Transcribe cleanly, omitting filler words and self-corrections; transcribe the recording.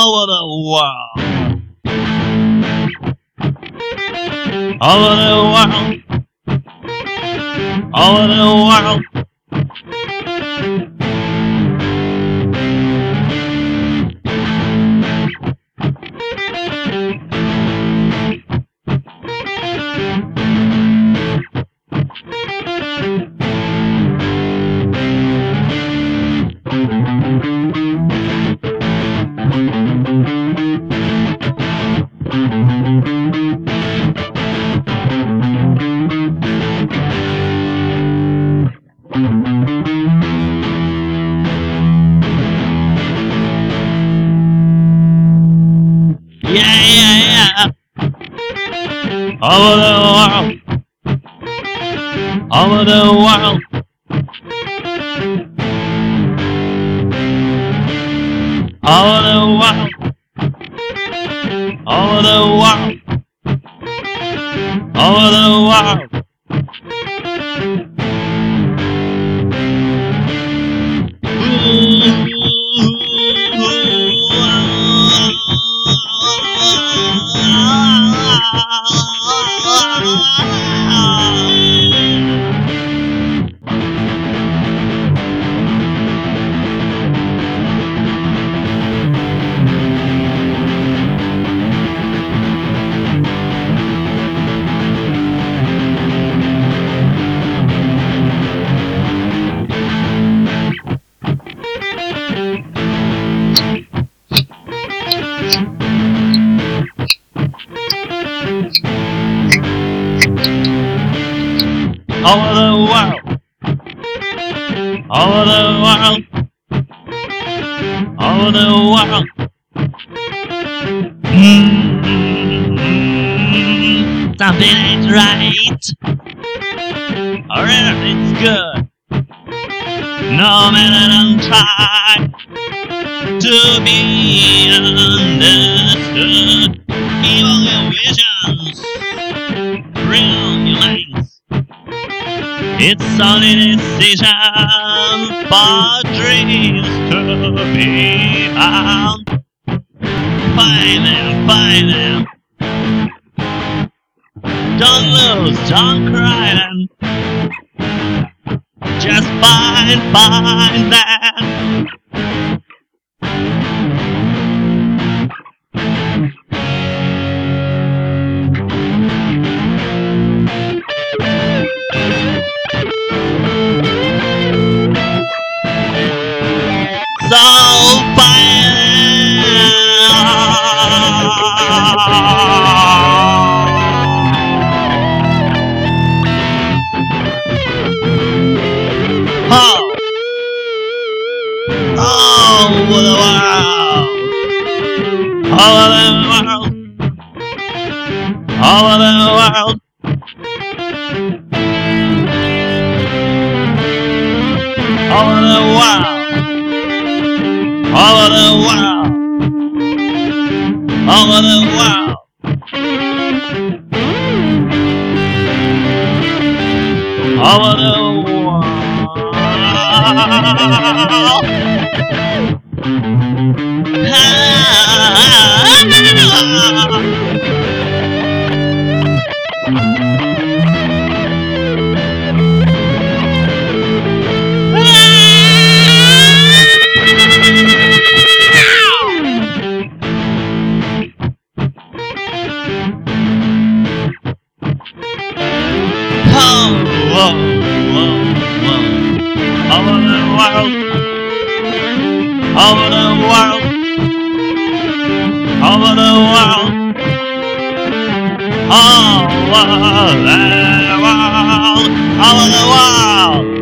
Over the world. Over the world. Over the world. Over the world, over the world. Over the world, over the world. Over the world. Over the world, over the world, over the world. Something ain't right, or everything's good. No matter don't try to be understood. Evil your visions, real your lines. It's only decision for dreams to be found. Find them Don't lose, don't cry then. Just find them. So over the world, over the world, over the world. Over the world. Over the world, over the world. Over the world. Over the world, over the world, over the world, over the world.